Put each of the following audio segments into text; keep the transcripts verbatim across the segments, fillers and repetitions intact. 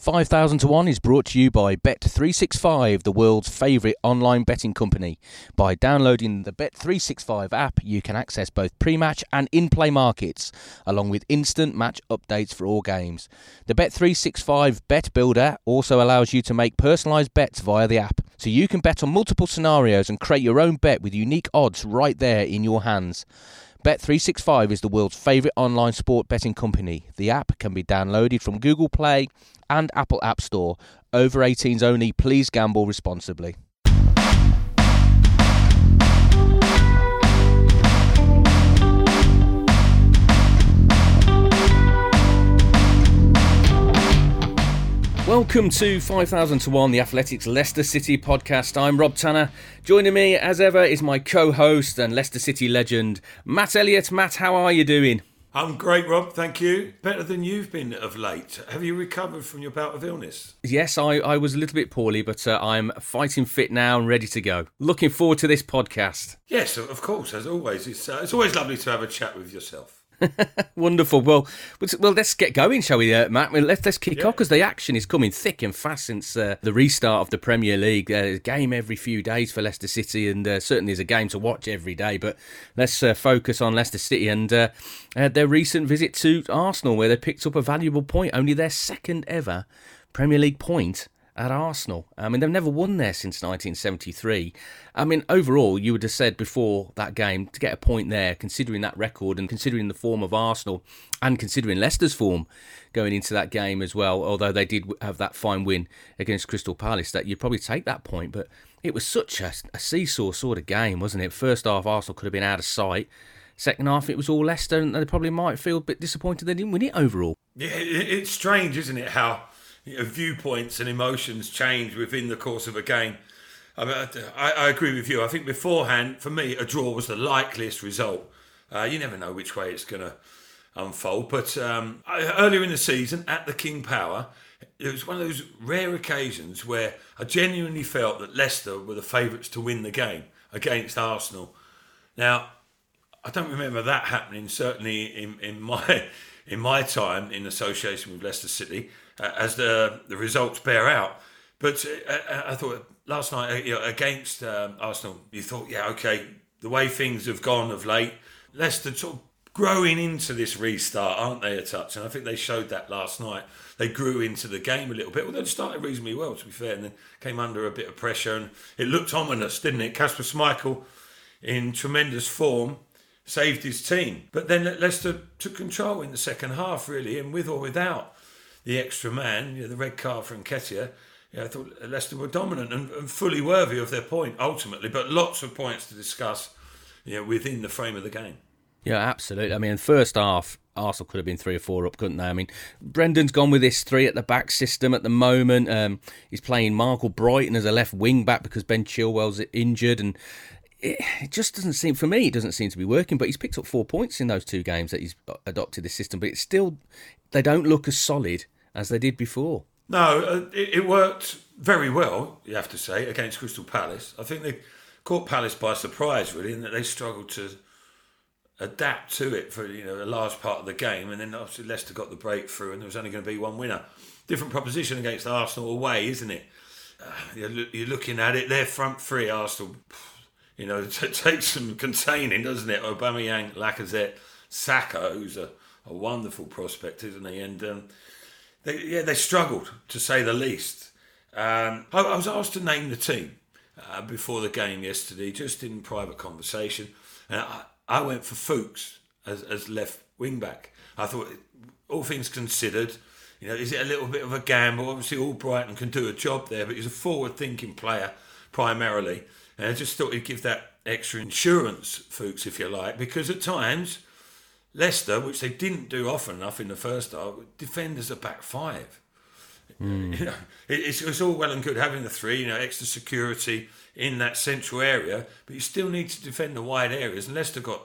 five thousand to one is brought to you by Bet three sixty-five, the world's favourite online betting company. By downloading the Bet three sixty-five app, you can access both pre-match and in-play markets, along with instant match updates for all games. The Bet three sixty-five Bet Builder also allows you to make personalised bets via the app, so you can bet on multiple scenarios and create your own bet with unique odds right there in your hands. Bet three sixty-five is the world's favourite online sport betting company. The app can be downloaded from Google Play and Apple App Store. Over eighteens only. Please gamble responsibly. Welcome to five thousand to one, the Athletics Leicester City podcast. I'm Rob Tanner. Joining me, as ever, is my co-host and Leicester City legend, Matt Elliott. Matt, how are you doing? I'm great, Rob. Thank you. Better than you've been of late. Have you recovered from your bout of illness? Yes, I, I was a little bit poorly, but uh, I'm fighting fit now and ready to go. Looking forward to this podcast. Yes, of course, as always. It's, uh, it's always lovely to have a chat with yourself. Wonderful. Well, well, let's get going, shall we, uh, Matt? Let's let's kick yeah. off because the action is coming thick and fast since uh, the restart of the Premier League. Uh, there's a game every few days for Leicester City, and uh, certainly is a game to watch every day. But let's uh, focus on Leicester City and uh, uh, their recent visit to Arsenal, where they picked up a valuable point, only their second ever Premier League point at Arsenal. I mean, they've never won there since nineteen seventy-three. I mean, overall, you would have said before that game, to get a point there, considering that record and considering the form of Arsenal and considering Leicester's form going into that game as well, although they did have that fine win against Crystal Palace, that you'd probably take that point. But it was such a, a seesaw sort of game, wasn't it? First half, Arsenal could have been out of sight. Second half, it was all Leicester, and they probably might feel a bit disappointed they didn't win it overall. Yeah, it's strange, isn't it, how viewpoints and emotions change within the course of a game. I, mean, I, I agree with you. I think beforehand, for me, a draw was the likeliest result. Uh, you never know which way it's going to unfold. But um, earlier in the season, at the King Power, it was one of those rare occasions where I genuinely felt that Leicester were the favourites to win the game against Arsenal. Now, I don't remember that happening, certainly in, in my in my time in association with Leicester City, as the the results bear out. But I, I thought last night, you know, against um, Arsenal, you thought, yeah, okay, the way things have gone of late, Leicester sort of growing into this restart, aren't they, a touch? And I think they showed that last night. They grew into the game a little bit, although well, they started reasonably well, to be fair, and then came under a bit of pressure, and it looked ominous, didn't it? Kasper Schmeichel, in tremendous form, saved his team. But then Leicester took control in the second half, really, and with or without the extra man, you know, the red card from Kessié, you know, I thought Leicester were dominant and, and fully worthy of their point, ultimately. But lots of points to discuss, you know, within the frame of the game. Yeah, absolutely. I mean, first half, Arsenal could have been three or four up, couldn't they? I mean, Brendan's gone with this three at the back system at the moment. Um, he's playing Michael Brighton as a left wing back because Ben Chilwell's injured, and it just doesn't seem, for me, it doesn't seem to be working. But he's picked up four points in those two games that he's adopted this system. But it's still, they don't look as solid as they did before. No, uh, it, it worked very well, you have to say, against Crystal Palace. I think they caught Palace by surprise, really, in that they struggled to adapt to it for, you know, a large part of the game. And then obviously Leicester got the breakthrough, and there was only going to be one winner. Different proposition against Arsenal away, isn't it? Uh, you're, you're looking at it, their front three, Arsenal, you know, it takes some containing, doesn't it? Aubameyang, Lacazette, Saka, who's a, a wonderful prospect, isn't he? And um, they, yeah, they struggled, to say the least. Um, I, I was asked to name the team uh, before the game yesterday, just in private conversation. And I, I went for Fuchs as, as left wing-back. I thought, all things considered, you know, is it a little bit of a gamble? Obviously, all Brighton can do a job there, but he's a forward-thinking player primarily. And I just thought he'd give that extra insurance, Fuchs, if you like, because at times, Leicester, which they didn't do often enough in the first half, defend as a back five. Mm. You know, it, it's, it's all well and good having the three, you know, extra security in that central area, but you still need to defend the wide areas. And Leicester got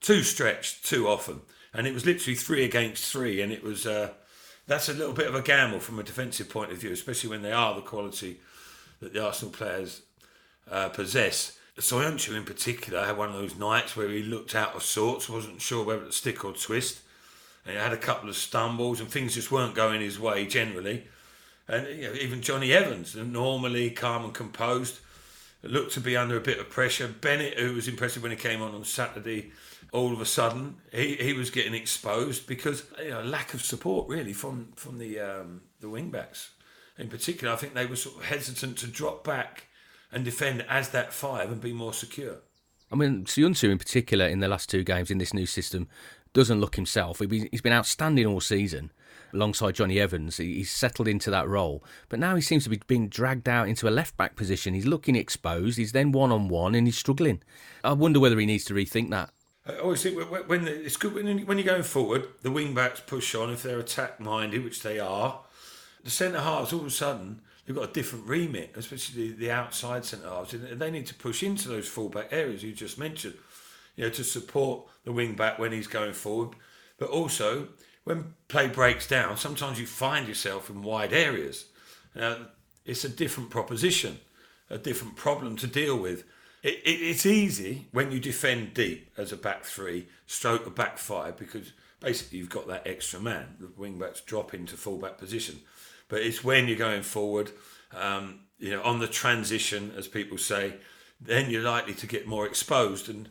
too stretched too often, and it was literally three against three, and it was uh, that's a little bit of a gamble from a defensive point of view, especially when they are the quality that the Arsenal players Uh, possess. Söyüncü in particular had one of those nights where he looked out of sorts, wasn't sure whether to stick or twist, and he had a couple of stumbles and things just weren't going his way generally. and you know, even Johnny Evans, normally calm and composed, looked to be under a bit of pressure. Bennett, who was impressive when he came on on Saturday, all of a sudden he, he was getting exposed because, you know, lack of support really from from the um, the wing backs in particular. I think they were sort of hesitant to drop back and defend as that five and be more secure. I mean, Söyüncü in particular in the last two games in this new system doesn't look himself. He's been outstanding all season alongside Johnny Evans. He's settled into that role, but now he seems to be being dragged out into a left-back position. He's looking exposed, he's then one-on-one and he's struggling. I wonder whether he needs to rethink that. I always think when the, it's good when, when you're going forward, the wing-backs push on if they're attack-minded, which they are. The centre-halves, all of a sudden, they've got a different remit, especially the, the outside centre-halves. They need to push into those full-back areas you just mentioned, you know, to support the wing-back when he's going forward. But also, when play breaks down, sometimes you find yourself in wide areas. Now, it's a different proposition, a different problem to deal with. It, it, it's easy when you defend deep as a back three, stroke a back five, because basically you've got that extra man. The wing backs drop into full back position, but it's when you're going forward, um, you know, on the transition, as people say, then you're likely to get more exposed. And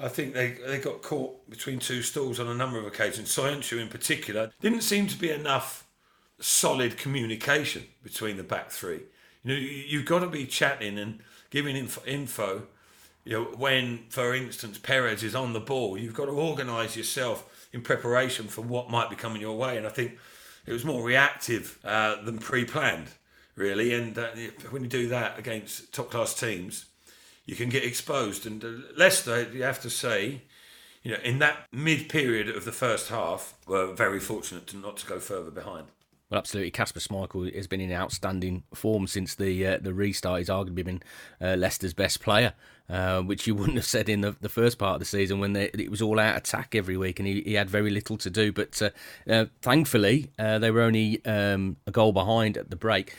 I think they they got caught between two stools on a number of occasions. Söyüncü in particular, didn't seem to be enough solid communication between the back three. You know, you, you've got to be chatting and giving info, info, you know, when, for instance, Perez is on the ball. You've got to organise yourself in preparation for what might be coming your way. And I think it was more reactive uh, than pre-planned, really. And uh, when you do that against top-class teams, you can get exposed. And uh, Leicester, you have to say, you know, in that mid-period of the first half, were very fortunate to not to go further behind. Well, absolutely. Kasper Schmeichel has been in outstanding form since the uh, the restart. He's arguably been uh, Leicester's best player, uh, which you wouldn't have said in the, the first part of the season when they, it was all out attack every week and he, he had very little to do. But uh, uh, thankfully, uh, they were only um, a goal behind at the break.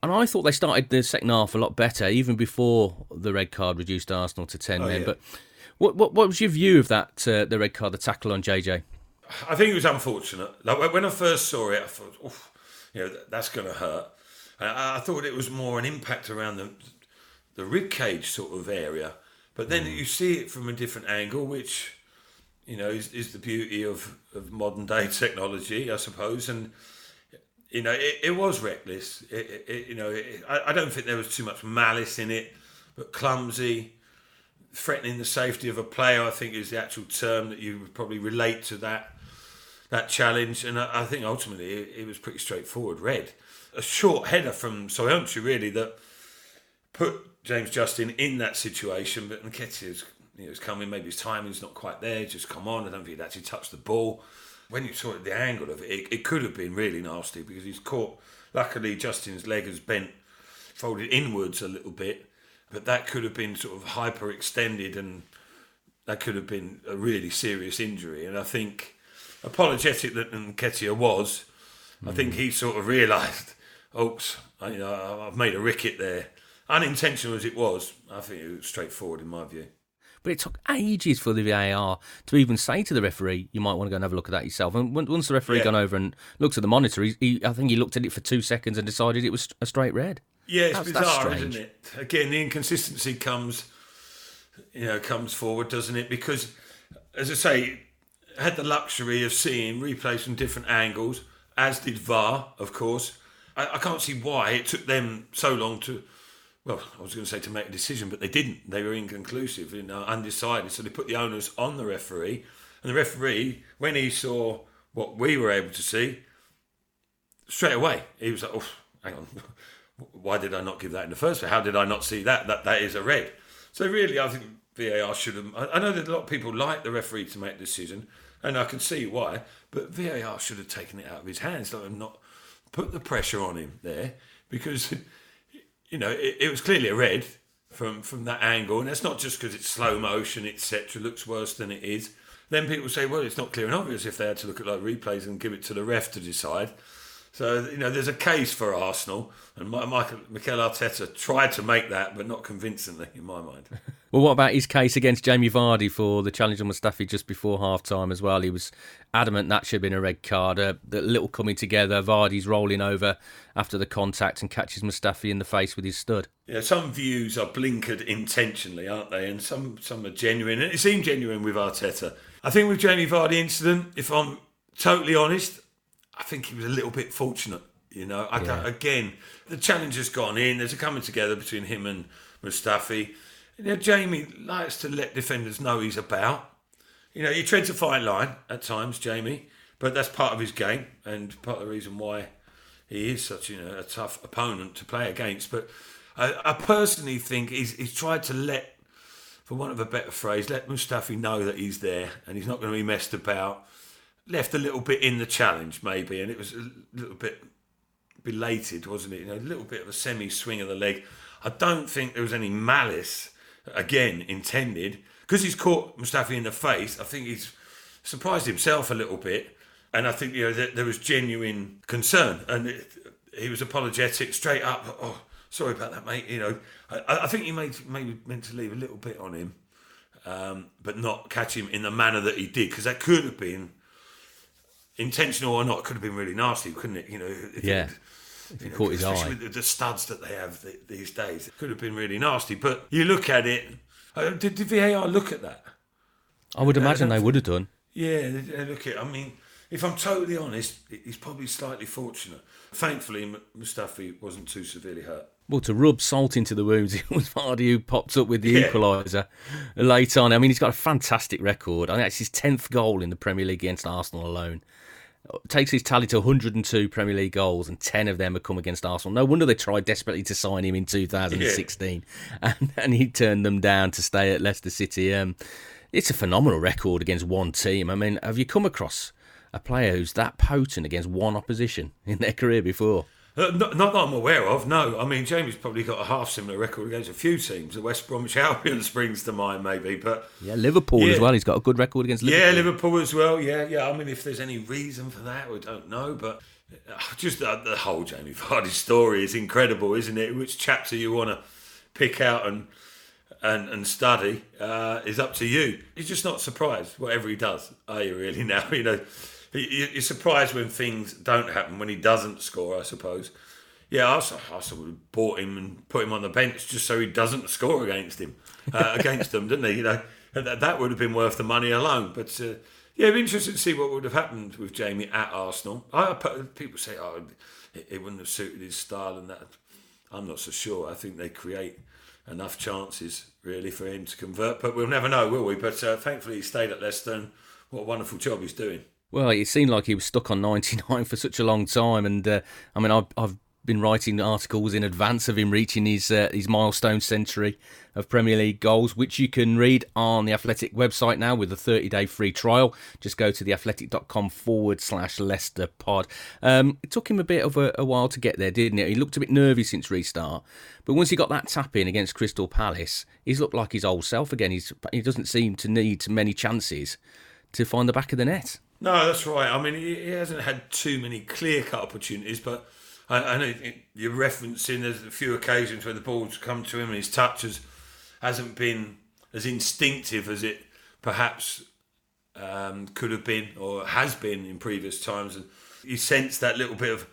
And I thought they started the second half a lot better, even before the red card reduced Arsenal to ten oh, men. Yeah. But what, what what was your view of that, uh, the red card, the tackle on J J? I think it was unfortunate. Like, when I first saw it, I thought, oof. You know, that's going to hurt. And I thought it was more an impact around the the ribcage sort of area. But then mm. you see it from a different angle, which, you know, is, is the beauty of, of modern day technology, I suppose. And, you know, it, it was reckless. It, it, you know, it, I, I don't think there was too much malice in it, but clumsy, threatening the safety of a player, I think, is the actual term that you would probably relate to that. That challenge, and I think ultimately it was pretty straightforward red. A short header from Söyüncü really that put James Justin in that situation, but Nketiah's, you know, was coming, maybe his timing's not quite there, just come on, I don't think he'd actually touched the ball. When you saw the angle of it, it, it could have been really nasty because he's caught, luckily Justin's leg has bent, folded inwards a little bit, but that could have been sort of hyper-extended and that could have been a really serious injury. And I think apologetic that Nketiah was, mm. I think he sort of realised, oops, I, you know, I've made a ricket there. Unintentional as it was, I think it was straightforward in my view. But it took ages for the V A R to even say to the referee, you might want to go and have a look at that yourself. And once the referee yeah. gone over and looked at the monitor, he, he, I think he looked at it for two seconds and decided it was a straight red. Yeah, it's that's, bizarre, that's isn't it? Again, the inconsistency comes, you know, comes forward, doesn't it? Because, as I say, had the luxury of seeing replays from different angles, as did V A R, of course. I, I can't see why it took them so long to, well, I was going to say to make a decision, but they didn't. They were inconclusive, you know, undecided. So they put the onus on the referee. And the referee, when he saw what we were able to see, straight away, he was like, oh, hang on, why did I not give that in the first place? How did I not see that? That, that is a red. So really, I think V A R should have... I know that a lot of people like the referee to make the decision, and I can see why, but V A R should have taken it out of his hands, like, and not put the pressure on him there, because, you know, it, it was clearly a red from, from that angle, and that's not just because it's slow motion, et cetera, looks worse than it is. Then people say, well, it's not clear and obvious if they had to look at like replays and give it to the ref to decide. So, you know, there's a case for Arsenal, and Michael, Mikel Arteta tried to make that, but not convincingly, in my mind. Well, what about his case against Jamie Vardy for the challenge on Mustafi just before half-time as well? He was adamant that should have been a red card. A little coming together, Vardy's rolling over after the contact and catches Mustafi in the face with his stud. Yeah, some views are blinkered intentionally, aren't they? And some, some are genuine, and it seemed genuine with Arteta. I think with Jamie Vardy incident, if I'm totally honest, I think he was a little bit fortunate, you know. I yeah. Again, the challenge has gone in. There's a coming together between him and Mustafi. You know, Jamie likes to let defenders know he's about. You know, he treads a fine line at times, Jamie, but that's part of his game and part of the reason why he is such, you know, a tough opponent to play against. But I, I personally think he's, he's tried to let, for want of a better phrase, let Mustafi know that he's there and he's not going to be messed about. Left a little bit in the challenge, maybe, and it was a little bit belated, wasn't it? You know, a little bit of a semi-swing of the leg. I don't think there was any malice, again, intended. Because he's caught Mustafi in the face, I think he's surprised himself a little bit. And I think, you know, there was genuine concern. And it, he was apologetic straight up. Oh, sorry about that, mate. You know, I, I think you may, maybe meant to leave a little bit on him, um, but not catch him in the manner that he did. Because that could have been... intentional or not, it could have been really nasty, couldn't it? You know, if yeah. It, you know, caught his eye. With the studs that they have th- these days, it could have been really nasty. But you look at it. Uh, did, did V A R look at that? I would uh, imagine they would have done. Yeah, they look at. I mean, if I'm totally honest, he's probably slightly fortunate. Thankfully, Mustafi wasn't too severely hurt. Well, to rub salt into the wounds, it was Vardy who popped up with the yeah. equaliser late on. I mean, he's got a fantastic record. I think it's his tenth goal in the Premier League against Arsenal alone. Takes his tally to one hundred and two Premier League goals, and ten of them have come against Arsenal. No wonder they tried desperately to sign him in two thousand sixteen, yeah. and, and he turned them down to stay at Leicester City. Um, it's a phenomenal record against one team. I mean, have you come across a player who's that potent against one opposition in their career before? Uh, not, not that I'm aware of, no. I mean, Jamie's probably got a half-similar record against a few teams. The West Bromwich Albion springs to mind, maybe. But yeah, Liverpool yeah. as well. He's got a good record against Liverpool. Yeah, Liverpool as well, yeah. yeah. I mean, if there's any reason for that, we don't know. But just uh, the whole Jamie Vardy story is incredible, isn't it? Which chapter you want to pick out and and, and study uh, is up to you. You're just not surprised, whatever he does, are you really now? You know... You're surprised when things don't happen, when he doesn't score, I suppose. Yeah, Arsenal, Arsenal would have bought him and put him on the bench just so he doesn't score against him, uh, against them, didn't he? You know, that, that would have been worth the money alone. But uh, yeah, it'd be interesting to see what would have happened with Jamie at Arsenal. I, people say, oh, it, it wouldn't have suited his style and that. I'm not so sure. I think they create enough chances, really, for him to convert. But we'll never know, will we? But uh, thankfully he stayed at Leicester, and what a wonderful job he's doing. Well, it seemed like he was stuck on ninety-nine for such a long time. And, uh, I mean, I've, I've been writing articles in advance of him reaching his, uh, his milestone century of Premier League goals, which you can read on the Athletic website now with a thirty-day free trial. Just go to theathletic.com forward slash Leicester pod. Um, it took him a bit of a, a while to get there, didn't it? He looked a bit nervy since restart. But once he got that tap in against Crystal Palace, he's looked like his old self again. He's, he doesn't seem to need many chances to find the back of the net. No, that's right. I mean, he hasn't had too many clear-cut opportunities, but I, I know you're referencing there's a few occasions where the ball's come to him and his touch has, hasn't been as instinctive as it perhaps um, could have been or has been in previous times. And you sense that little bit of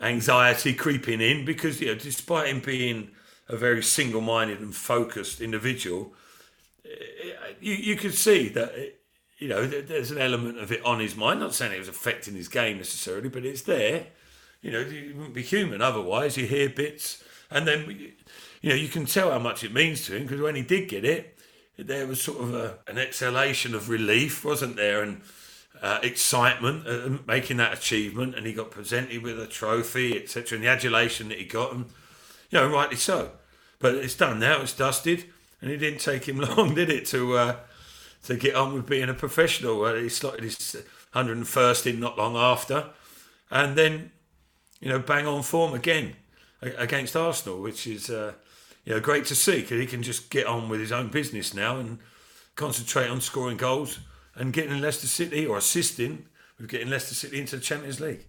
anxiety creeping in because, you know, despite him being a very single-minded and focused individual, you, you could see that... It, You know, there's an element of it on his mind. Not saying it was affecting his game necessarily, but it's there. You know, you wouldn't be human otherwise. You hear bits, and then you know you can tell how much it means to him because when he did get it, there was sort of a, an exhalation of relief, wasn't there, and uh, excitement uh, making that achievement, and he got presented with a trophy, et cetera, and the adulation that he got, and you know, rightly so. But it's done now. It's dusted, and it didn't take him long, did it, to. Uh, to get on with being a professional. He started his one hundred and first in not long after. And then, you know, bang on form again against Arsenal, which is, uh, you know, great to see because he can just get on with his own business now and concentrate on scoring goals and getting Leicester City or assisting with getting Leicester City into the Champions League.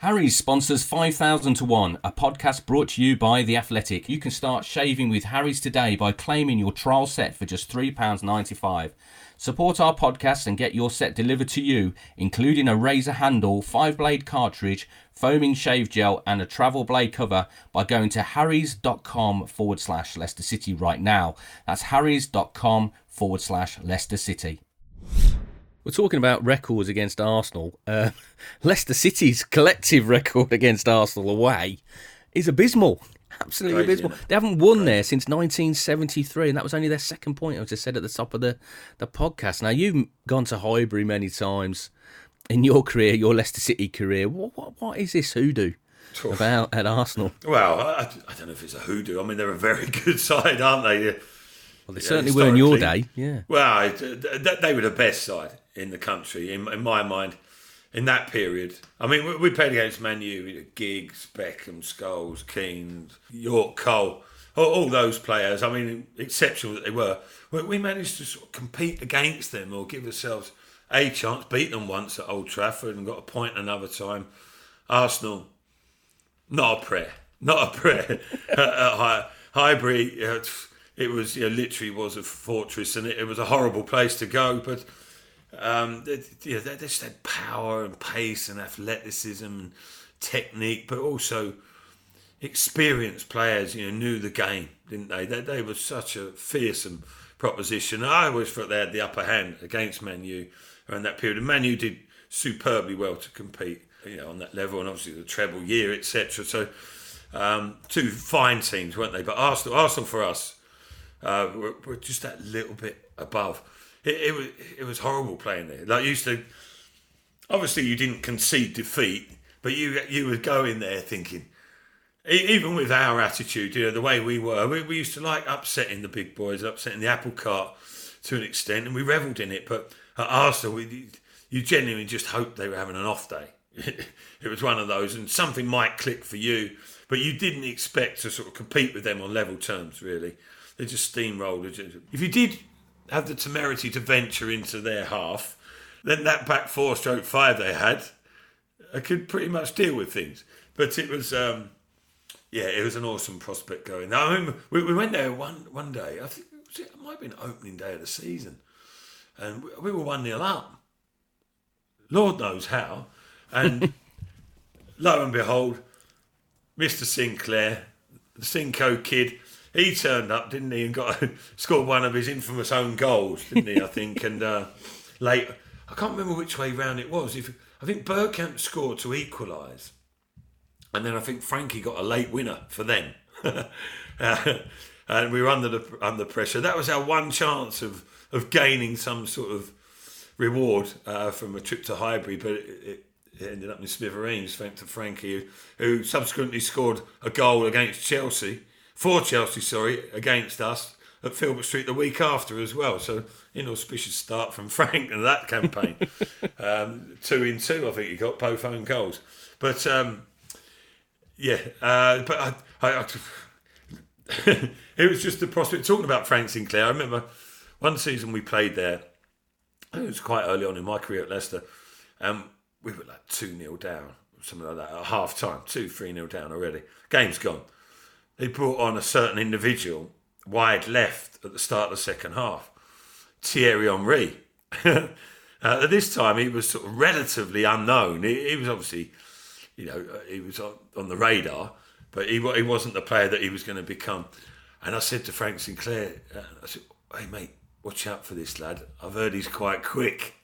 Harry's sponsors five thousand to one, a podcast brought to you by The Athletic. You can start shaving with Harry's today by claiming your trial set for just three pounds ninety-five. Support our podcast and get your set delivered to you, including a razor handle, five-blade cartridge, foaming shave gel and a travel blade cover by going to harrys.com forward slash Leicester City right now. That's harrys.com forward slash Leicester City. We're talking about records against Arsenal. Uh, Leicester City's collective record against Arsenal away is abysmal. Absolutely Crazy, abysmal. They haven't won Crazy. there since nineteen seventy-three, and that was only their second point, as I said at the top of the, the podcast. Now, you've gone to Highbury many times in your career, your Leicester City career. What what, what is this hoodoo about at Arsenal? Well, I, I don't know if it's a hoodoo. I mean, they're a very good side, aren't they? Well, they yeah, certainly were in your day, yeah. Well, they were the best side in the country, in, in my mind, in that period. I mean, we, we played against Man U, Giggs, Beckham, Scholes, Keane, York, Cole, all, all those players. I mean, exceptional that they were. We, we managed to sort of compete against them or give ourselves a chance, beat them once at Old Trafford and got a point another time. Arsenal, not a prayer, not a prayer at, at High, Highbury. Uh, It was, you know, literally was a fortress, and it, it was a horrible place to go. But um, they, you know, they just had power and pace and athleticism and technique, but also experienced players. You know, knew the game, didn't they? They, they were such a fearsome proposition. I always thought they had the upper hand against Man U around that period, and Man U did superbly well to compete, you know, on that level, and obviously the treble year, et cetera. So um, two fine teams, weren't they? But Arsenal, Arsenal for us. Uh, we're, we're just that little bit above. It, it was it was horrible playing there. Like, you used to, obviously you didn't concede defeat, but you you would go in there thinking, even with our attitude, you know, the way we were, we, we used to like upsetting the big boys, upsetting the apple cart to an extent, and we revelled in it. But at Arsenal, we, you genuinely just hoped they were having an off day. It was one of those, and something might click for you, but you didn't expect to sort of compete with them on level terms, really. They just steamrolled. If you did have the temerity to venture into their half, then that back four stroke five they had, I could pretty much deal with things. But it was, um, yeah, it was an awesome prospect going. I mean, we, we went there one one day. I think it, was, it might have been opening day of the season, and we, we were one nil up. Lord knows how, and lo and behold, Mister Sinclair, the Cinco kid. He turned up, didn't he, and got scored one of his infamous own goals, didn't he, I think? And uh, late, I can't remember which way round it was. If I think Bergkamp scored to equalise. And then I think Frankie got a late winner for them. uh, and we were under the, under pressure. That was our one chance of, of gaining some sort of reward uh, from a trip to Highbury, but it, it It ended up in smithereens, thanks to Frankie, who, who subsequently scored a goal against Chelsea, for Chelsea, sorry, against us at Filbert Street the week after as well. So inauspicious start from Frank in that campaign. um, two in two, I think he got both own goals. But um, yeah, uh, but I, I, I it was just the prospect. Talking about Frank Sinclair, I remember one season we played there. I think it was quite early on in my career at Leicester. Um, We were like two nil down, something like that, at half-time, two three nil down already. Game's gone. They brought on a certain individual, wide left, at the start of the second half, Thierry Henry. uh, at this time, he was sort of relatively unknown. He, he was obviously, you know, he was on, on the radar, but he, he wasn't the player that he was going to become. And I said to Frank Sinclair, uh, I said, hey, mate, watch out for this lad. I've heard he's quite quick.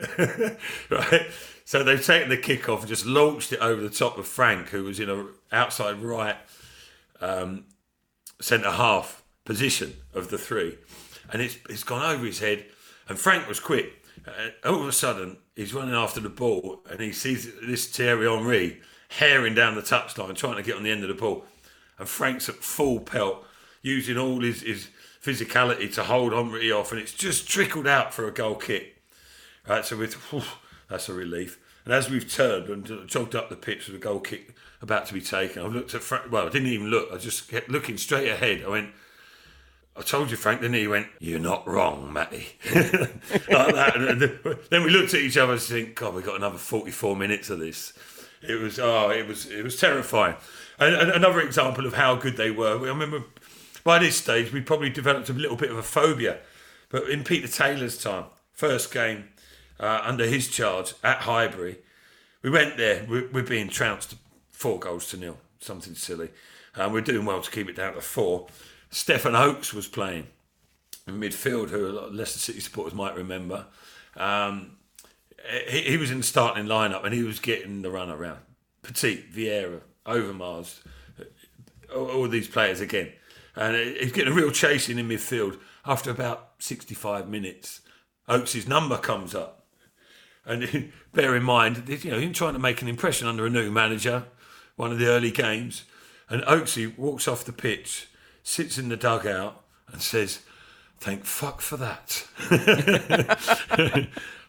Right? So they've taken the kick off and just launched it over the top of Frank, who was in a outside right um, centre half position of the three, and it's it's gone over his head. And Frank was quick. And all of a sudden, he's running after the ball, and he sees this Thierry Henry haring down the touchline, trying to get on the end of the ball. And Frank's at full pelt, using all his, his physicality to hold Henry off, and it's just trickled out for a goal kick. Right, so with. Whew, that's a relief. And as we've turned and jogged up the pitch with a goal kick about to be taken, I've looked at Frank. Well, I didn't even look. I just kept looking straight ahead. I went, I told you, Frank, didn't he? He went, you're not wrong, Matty. Like that. And then we looked at each other and think, God, we've got another forty-four minutes of this. It was oh, it was it was terrifying. And, and another example of how good they were. I remember by this stage we probably developed a little bit of a phobia, but in Peter Taylor's time, first game uh, under his charge at Highbury, we went there. We're, we're being trounced four goals to nil, something silly, and we're doing well to keep it down to four. Stefan Oakes was playing in midfield, who a lot of Leicester City supporters might remember. Um, he, he was in the starting lineup and he was getting the run around. Petit, Vieira, Overmars, all, all these players again, and he's getting a real chasing in midfield. After about sixty-five minutes, Oakes' number comes up, and bear in mind, you know, him trying to make an impression under a new manager, one of the early games, and Oakes walks off the pitch, sits in the dugout, and says, "Thank fuck for that."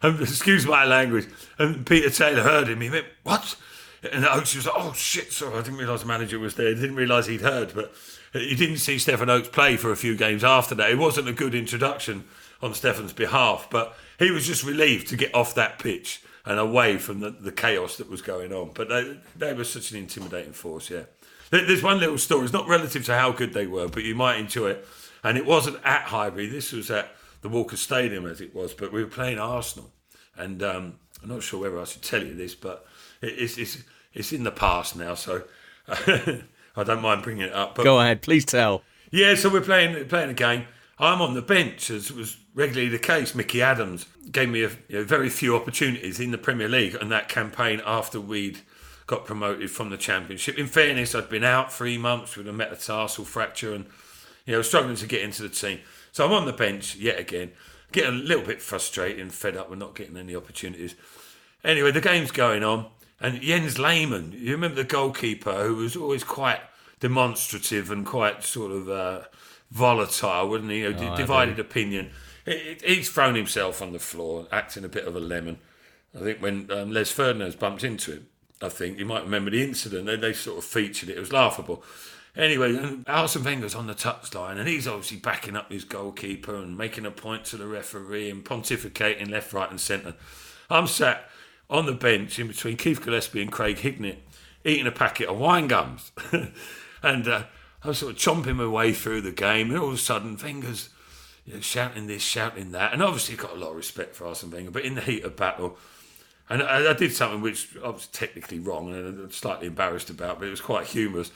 Excuse my language. And Peter Taylor heard him. He went, "What?" And Oakes was like, "Oh shit, sorry, I didn't realise the manager was there. I didn't realise he'd heard." But he didn't see Stefan Oakes play for a few games after that. It wasn't a good introduction on Stefan's behalf, but he was just relieved to get off that pitch and away from the, the chaos that was going on. But they, they were such an intimidating force, yeah. There's one little story. It's not relative to how good they were, but you might enjoy it. And it wasn't at Highbury. This was at the Walker Stadium, as it was, but we were playing Arsenal. And um, I'm not sure whether I should tell you this, but it's it's, it's in the past now, so... I don't mind bringing it up. But go ahead, please tell. Yeah, so we're playing playing a game. I'm on the bench, as was regularly the case. Mickey Adams gave me a, you know, very few opportunities in the Premier League and that campaign after we'd got promoted from the Championship. In fairness, I'd been out three months with a metatarsal fracture and, you know, struggling to get into the team. So I'm on the bench yet again, getting a little bit frustrated and fed up with not getting any opportunities. Anyway, the game's going on. And Jens Lehmann, you remember the goalkeeper who was always quite demonstrative and quite sort of uh, volatile, wasn't he? You know, oh, d- divided opinion. He, he's thrown himself on the floor, acting a bit of a lemon. I think when um, Les Ferdinand's bumped into him, I think, you might remember the incident. They, they sort of featured it. It was laughable. Anyway, and Arsene Wenger's on the touchline and he's obviously backing up his goalkeeper and making a point to the referee and pontificating left, right and centre. I'm sat on the bench in between Keith Gillespie and Craig Hignett, eating a packet of wine gums. and uh, I was sort of chomping my way through the game, and all of a sudden, Wenger's, you know, shouting this, shouting that. And obviously, got a lot of respect for Arsene Wenger, but in the heat of battle, and I, I did something which I was technically wrong and slightly embarrassed about, but it was quite humorous.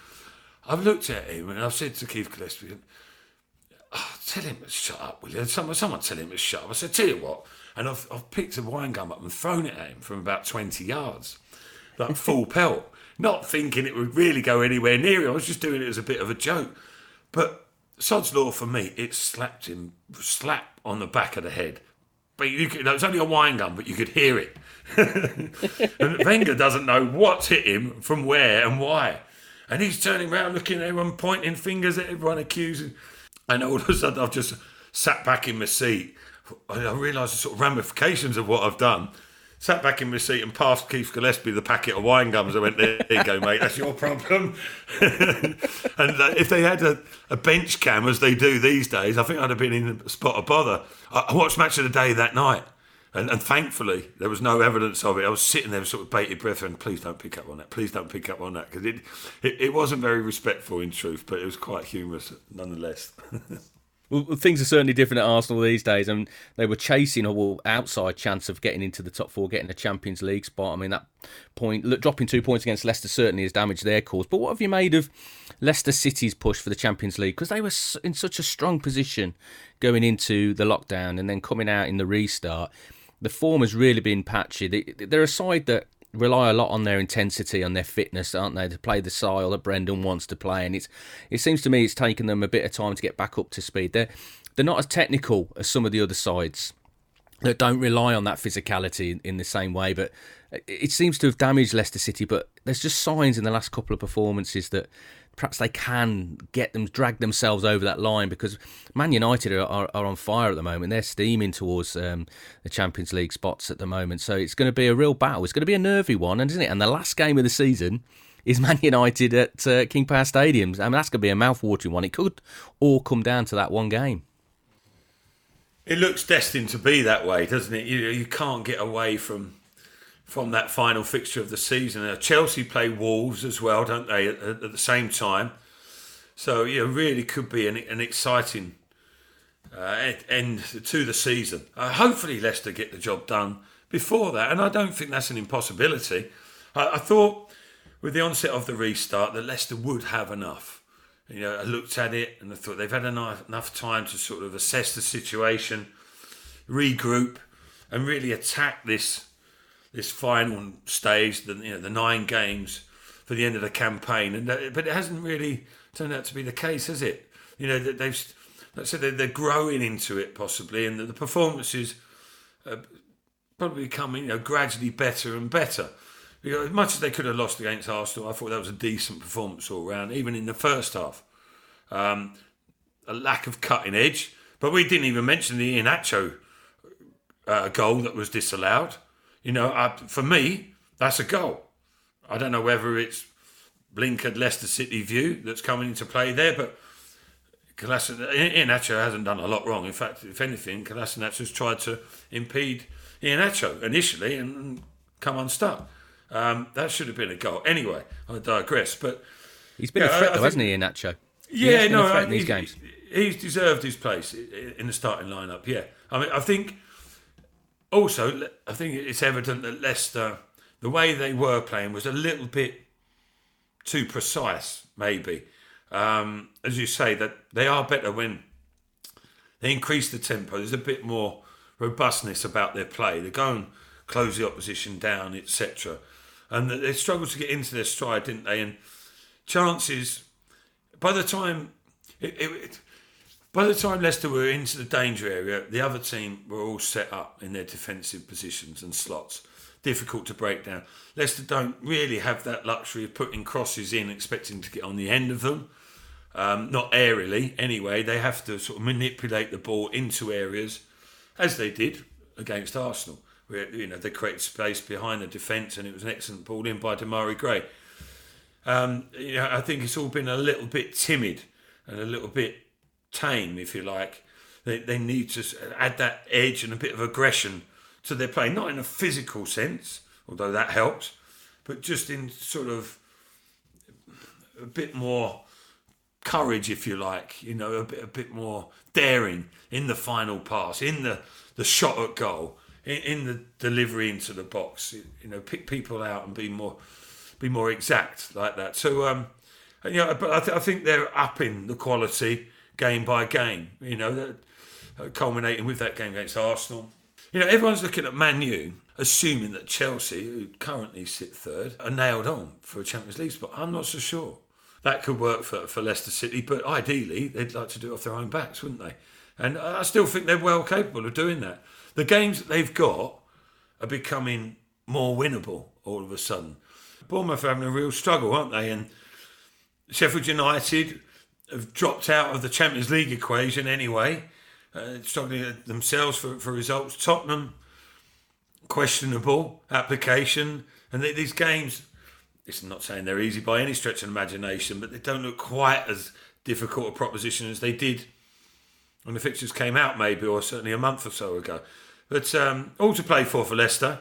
I've looked at him and I've said to Keith Gillespie, "Oh, tell him to shut up, will you? Someone, someone tell him to shut up." I said, "Tell you what." And I've, I've picked a wine gum up and thrown it at him from about twenty yards, like full pelt, not thinking it would really go anywhere near him. I was just doing it as a bit of a joke. But sod's law for me, it slapped him, slap on the back of the head. But you could, it was only a wine gum, but you could hear it. And Wenger doesn't know what's hit him, from where and why. And he's turning around, looking at everyone, pointing fingers at everyone, accusing. And all of a sudden, I've just sat back in my seat. I realised the sort of ramifications of what I've done. Sat back in my seat and passed Keith Gillespie the packet of wine gums. I went, "There you go, mate. That's your problem." And if they had a, a bench cam, as they do these days, I think I'd have been in a spot of bother. I watched Match of the Day that night, and, and thankfully there was no evidence of it. I was sitting there, sort of bated breath, and please don't pick up on that. Please don't pick up on that, because it, it it wasn't very respectful in truth, but it was quite humorous nonetheless. Well, things are certainly different at Arsenal these days. I mean, they were chasing a well, outside chance of getting into the top four, getting a Champions League spot. I mean, that point, look, dropping two points against Leicester certainly has damaged their cause. But what have you made of Leicester City's push for the Champions League? Because they were in such a strong position going into the lockdown and then coming out in the restart. The form has really been patchy. They're a side that rely a lot on their intensity, on their fitness, aren't they, to play the style that Brendan wants to play. And it's it seems to me it's taken them a bit of time to get back up to speed. They're, they're not as technical as some of the other sides that don't rely on that physicality in the same way. But it seems to have damaged Leicester City. But there's just signs in the last couple of performances that perhaps they can get them, drag themselves over that line, because Man United are, are, are on fire at the moment. They're steaming towards um, the Champions League spots at the moment. So it's going to be a real battle. It's going to be a nervy one, isn't it? And the last game of the season is Man United at uh, King Power Stadium. I mean, that's going to be a mouth-watering one. It could all come down to that one game. It looks destined to be that way, doesn't it? You you can't get away from from that final fixture of the season. Now, Chelsea play Wolves as well, don't they, at, at the same time. So, you know, really could be an, an exciting uh, end to the season. Uh, hopefully Leicester get the job done before that, and I don't think that's an impossibility. I, I thought with the onset of the restart that Leicester would have enough. You know, I looked at it and I thought they've had enough, enough time to sort of assess the situation, regroup, and really attack this this final stage, the, you know, the nine games for the end of the campaign. And that, but it hasn't really turned out to be the case, has it? You know, that they've, like I said, they're growing into it possibly, and the performances are probably becoming, you know, gradually better and better. As much as they could have lost against Arsenal, I thought that was a decent performance all round, even in the first half. Um, a lack of cutting edge, but we didn't even mention the Iheanacho uh, goal that was disallowed. You know, I, for me, that's a goal. I don't know whether it's blinkered Leicester City view that's coming into play there, but Iheanacho hasn't done a lot wrong. In fact, if anything, Kolasinacho's tried to impede Iheanacho initially and come unstuck. Um, that should have been a goal. Anyway, I digress. But he's been yeah, a threat, I, I though, think, hasn't he, Iheanacho? Yeah, he no, a threat I, in these he's, games. He's deserved his place in the starting lineup. Yeah, I mean, I think also, I think it's evident that Leicester, the way they were playing, was a little bit too precise, maybe. Um, as you say, that they are better when they increase the tempo. There's a bit more robustness about their play. They go and close the opposition down, et cetera. And they struggled to get into their stride, didn't they? And chances, by the time it, it, by the time Leicester were into the danger area, the other team were all set up in their defensive positions and slots. Difficult to break down. Leicester don't really have that luxury of putting crosses in, expecting to get on the end of them. Um, not aerially, anyway. They have to sort of manipulate the ball into areas, as they did against Arsenal. Where, you know, they created space behind the defence, and it was an excellent ball in by Damari Gray. Um, you know, I think it's all been a little bit timid and a little bit tame, if you like. They they need to add that edge and a bit of aggression to their play, not in a physical sense, although that helps, but just in sort of a bit more courage, if you like. You know, a bit a bit more daring in the final pass, in the, the shot at goal. In the delivery into the box, you know, pick people out and be more, be more exact like that. So, um, you know, but I, th- I think they're upping the quality game by game. You know, culminating with that game against Arsenal. You know, everyone's looking at Man U, assuming that Chelsea, who currently sit third, are nailed on for a Champions League spot. I'm not so sure that could work for for Leicester City, but ideally they'd like to do it off their own backs, wouldn't they? And I still think they're well capable of doing that. The games that they've got are becoming more winnable all of a sudden. Bournemouth are having a real struggle, aren't they? And Sheffield United have dropped out of the Champions League equation anyway, uh, struggling themselves for, for results. Tottenham, questionable application. And they, these games, it's not saying they're easy by any stretch of imagination, but they don't look quite as difficult a proposition as they did when the fixtures came out, maybe, or certainly a month or so ago. But um, all to play for for Leicester.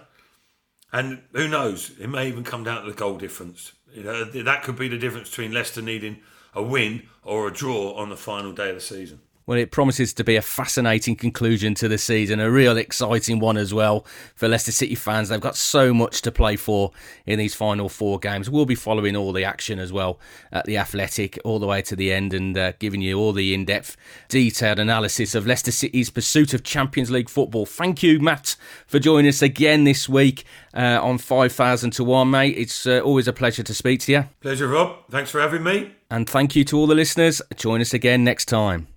And who knows, it may even come down to the goal difference. You know, that could be the difference between Leicester needing a win or a draw on the final day of the season. Well, it promises to be a fascinating conclusion to the season, a real exciting one as well for Leicester City fans. They've got so much to play for in these final four games. We'll be following all the action as well at The Athletic all the way to the end and uh, giving you all the in-depth, detailed analysis of Leicester City's pursuit of Champions League football. Thank you, Matt, for joining us again this week uh, on five thousand to one, mate. It's uh, always a pleasure to speak to you. Pleasure, Rob. Thanks for having me. And thank you to all the listeners. Join us again next time.